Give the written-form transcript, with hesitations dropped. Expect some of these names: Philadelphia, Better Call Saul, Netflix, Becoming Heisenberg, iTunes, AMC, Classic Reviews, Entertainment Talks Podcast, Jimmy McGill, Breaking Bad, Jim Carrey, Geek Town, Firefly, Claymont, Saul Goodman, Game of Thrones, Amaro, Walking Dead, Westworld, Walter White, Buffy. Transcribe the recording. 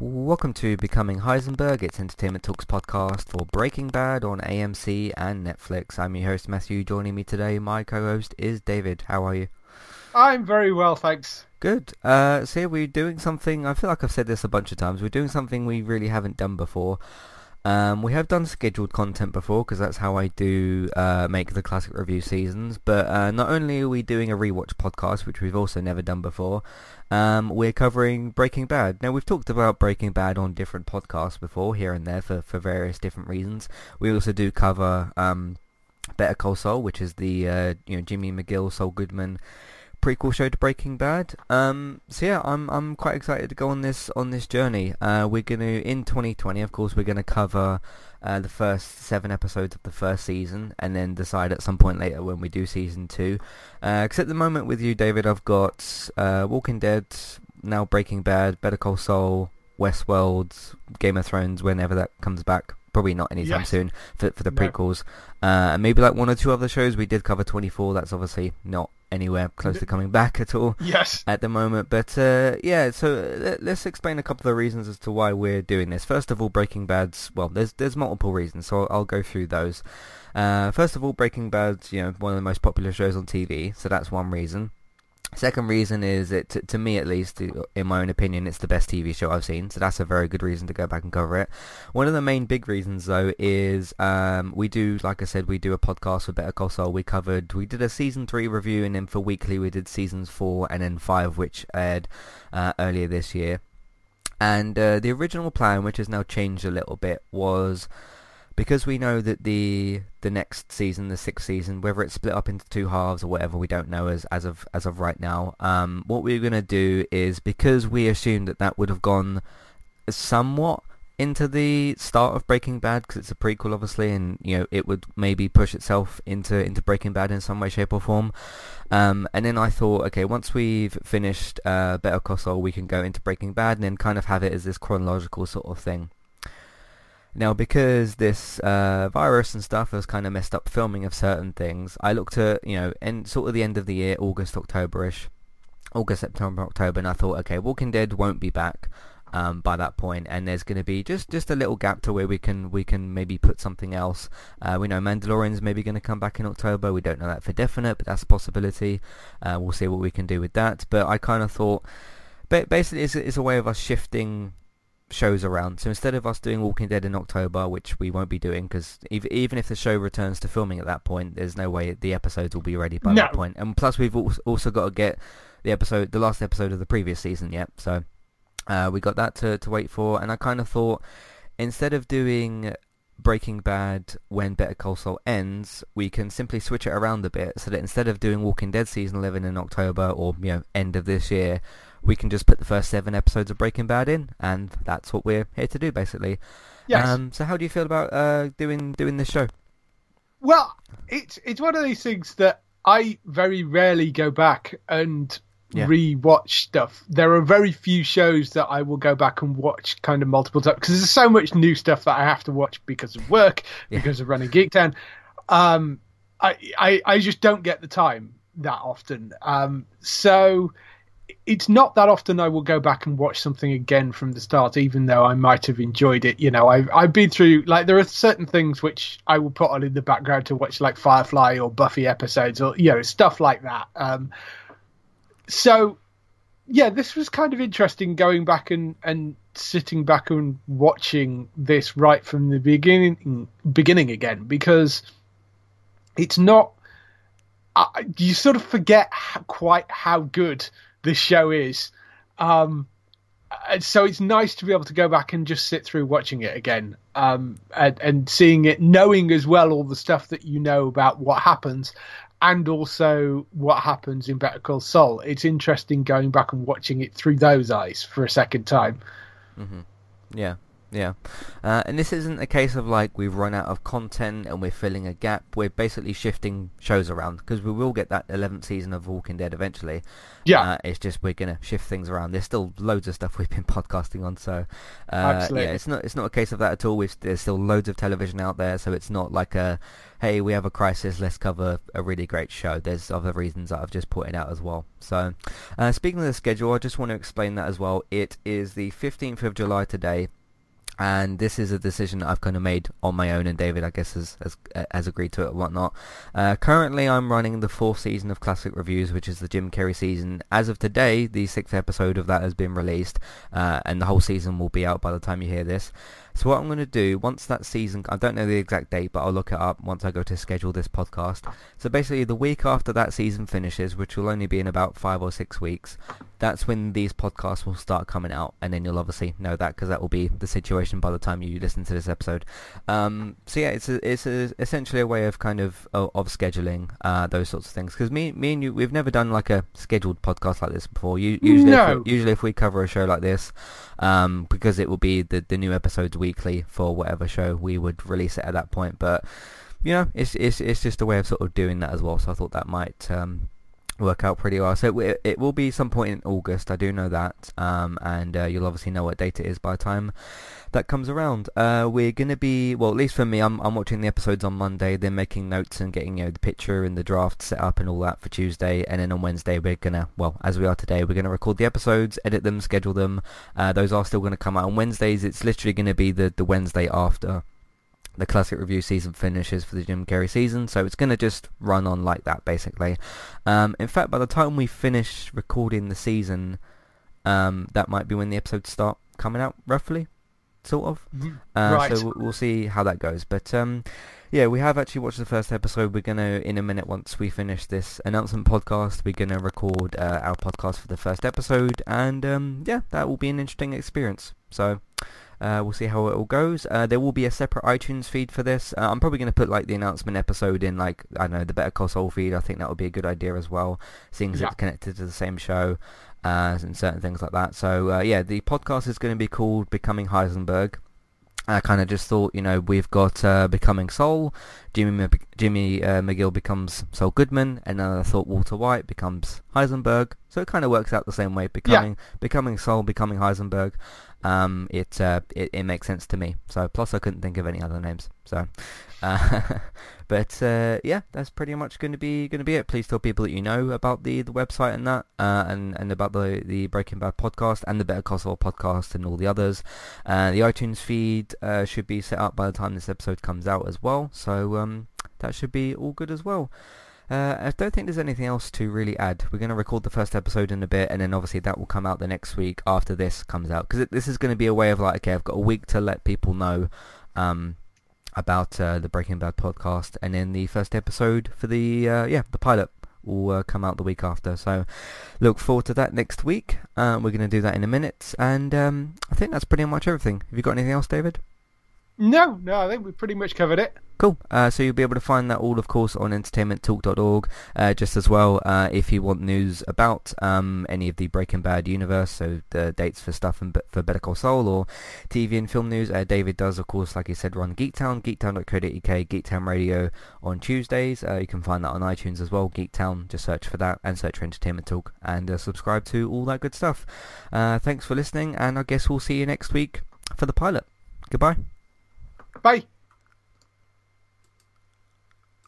Welcome to Becoming Heisenberg, it's Entertainment Talks Podcast for Breaking Bad on AMC and Netflix. I'm your host Matthew. Joining me today, my co-host is David. How are you? I'm very well, thanks. Good. So we're doing something, I feel like I've said this a bunch of times, we're doing something we really haven't done before. We have done scheduled content before, because that's how I do make the Classic Review seasons, but not only are we doing a rewatch podcast, which we've also never done before, we're covering Breaking Bad. Now, we've talked about Breaking Bad on different podcasts before, here and there, for various different reasons. We also do cover Better Call Saul, which is the Jimmy McGill, Saul Goodman prequel show to Breaking Bad. So yeah, I'm quite excited to go on this journey. We're gonna, in 2020, of course, we're gonna cover the first 7 episodes of the first season, and then decide at some point later when we do season 2. Because at the moment with you, David, I've got Walking Dead, now Breaking Bad, Better Call Saul, Westworld, Game of Thrones, whenever that comes back. Probably not anytime soon for the prequels. And maybe like 1 or 2 other shows. We did cover 24. That's obviously not anywhere close to coming back at all at the moment, but so let's explain a couple of reasons as to why we're doing this. First of all, Breaking Bad's, well, there's multiple reasons, so I'll go through those. First of all, Breaking Bad's, one of the most popular shows on TV, so that's one reason. Second reason is, it to me at least, in my own opinion, it's the best TV show I've seen, so that's a very good reason to go back and cover it. One of the main big reasons, though, is we do, like I said, we do a podcast for Better Call Saul. We did a season 3 review, and then for weekly we did seasons 4 and then 5, which aired earlier this year. And the original plan, which has now changed a little bit, was, because we know that the next season, the 6th season, whether it's split up into 2 halves or whatever, we don't know as of right now. What we're going to do is, because we assumed that would have gone somewhat into the start of Breaking Bad, because it's a prequel, obviously, and it would maybe push itself into Breaking Bad in some way, shape, or form. And then I thought, okay, once we've finished Better Call Saul, we can go into Breaking Bad and then kind of have it as this chronological sort of thing. Now, because this virus and stuff has kind of messed up filming of certain things, I looked at, sort of the end of the year, August, September, October, and I thought, okay, Walking Dead won't be back by that point, and there's going to be just a little gap to where we can maybe put something else. We know Mandalorian's maybe going to come back in October. We don't know that for definite, but that's a possibility. We'll see what we can do with that. But I kind of thought, basically, it's a way of us shifting shows around. So instead of us doing Walking Dead in October, which we won't be doing, because even if the show returns to filming at that point, there's no way the episodes will be ready by that point. And plus, we've also got to get the last episode of the previous season yet. So we got that to wait for. And I kind of thought, instead of doing Breaking Bad when Better Call Saul ends, we can simply switch it around a bit, so that instead of doing Walking Dead season 11 in October, or end of this year, we can just put the first 7 episodes of Breaking Bad in, and that's what we're here to do, basically. Yes. So how do you feel about doing this show? Well, it's one of these things that I very rarely go back and re-watch stuff. There are very few shows that I will go back and watch kind of multiple times, because there's so much new stuff that I have to watch because of work, because of running Geek Town. I just don't get the time that often. So it's not that often I will go back and watch something again from the start, even though I might have enjoyed it. I've been through, like, there are certain things which I will put on in the background to watch, like Firefly or Buffy episodes, or stuff like that. So yeah, this was kind of interesting, going back and sitting back and watching this right from the beginning again, because it's not, you sort of forget quite how good this show is. And so it's nice to be able to go back and just sit through watching it again, and seeing it, knowing as well all the stuff that you know about what happens, and also what happens in Better Call Saul. It's interesting going back and watching it through those eyes for a second time. Mm-hmm. Yeah. Yeah. And this isn't a case of like we've run out of content and we're filling a gap. We're basically shifting shows around because we will get that 11th season of Walking Dead eventually. Yeah. It's just we're going to shift things around. There's still loads of stuff we've been podcasting on. So yeah, it's not a case of that at all. There's still loads of television out there. So it's not like a, hey, we have a crisis, let's cover a really great show. There's other reasons that I've just pointed out as well. So speaking of the schedule, I just want to explain that as well. It is the 15th of July today. And this is a decision that I've kind of made on my own, and David, I guess, has agreed to it and whatnot. Currently, I'm running the 4th season of Classic Reviews, which is the Jim Carrey season. As of today, the 6th episode of that has been released, and the whole season will be out by the time you hear this. So what I'm going to do, once that season, I don't know the exact date, but I'll look it up once I go to schedule this podcast. So basically, the week after that season finishes, which will only be in about 5 or 6 weeks, that's when these podcasts will start coming out. And then you'll obviously know that, because that will be the situation by the time you listen to this episode. So yeah, it's essentially a way of kind of scheduling those sorts of things. Because me and you, we've never done like a scheduled podcast like this before. Usually if we cover a show like this, because it will be the new episodes weekly for whatever show, we would release it at that point. But you know, it's just a way of sort of doing that as well. So I thought that might work out pretty well. So it will be some point in August, I do know that, and you'll obviously know what date it is by the time that comes around. We're gonna be, well, at least for me, I'm watching the episodes on Monday, then making notes and getting, you know, the picture and the draft set up and all that for Tuesday, and then on Wednesday we're gonna, well, as we are today, we're gonna record the episodes, edit them, schedule them. Those are still gonna come out on Wednesdays. It's literally gonna be the Wednesday after the Classic Review season finishes for the Jim Carrey season, so it's going to just run on like that, basically. In fact, by the time we finish recording the season, that might be when the episodes start coming out, roughly, sort of. Right. So we'll see how that goes. But yeah, we have actually watched the first episode. We're going to, in a minute, once we finish this announcement podcast, we're going to record our podcast for the first episode, and yeah, that will be an interesting experience. So we'll see how it all goes. There will be a separate iTunes feed for this. I'm probably going to put like the announcement episode in, like, I don't know, the Better Call Saul feed. I think that would be a good idea as well, seeing as it's connected to the same show and certain things like that. So yeah, the podcast is going to be called Becoming Heisenberg. I kind of just thought, you know, we've got Becoming Saul, Jimmy McGill becomes Saul Goodman, and then I thought Walter White becomes Heisenberg. So it kind of works out the same way, Becoming Saul, Becoming Heisenberg. It makes sense to me. So plus I couldn't think of any other names. So, but yeah, that's pretty much going to be it. Please tell people that you know about the website and that, and about the Breaking Bad podcast and the Better Call Saul podcast and all the others. The iTunes feed should be set up by the time this episode comes out as well. So that should be all good as well. I don't think there's anything else to really add. We're going to record the first episode in a bit, and then obviously that will come out the next week after this comes out, because this is going to be a way of like, okay, I've got a week to let people know about the Breaking Bad podcast, and then the first episode for the pilot will come out the week after. So look forward to that next week. We're going to do that in a minute, and I think that's pretty much everything. Have you got anything else, David? No, I think we pretty much covered it. Cool. So you'll be able to find that all, of course, on entertainmenttalk.org. Just as well, if you want news about any of the Breaking Bad universe, so the dates for stuff and for Better Call Saul or TV and film news, David does, of course, like he said, run Geek Town, geektown.co.uk, Geek Town Radio on Tuesdays. You can find that on iTunes as well, Geek Town. Just search for that and search for Entertainment Talk, and subscribe to all that good stuff. Thanks for listening, and I guess we'll see you next week for the pilot. Goodbye. Bye.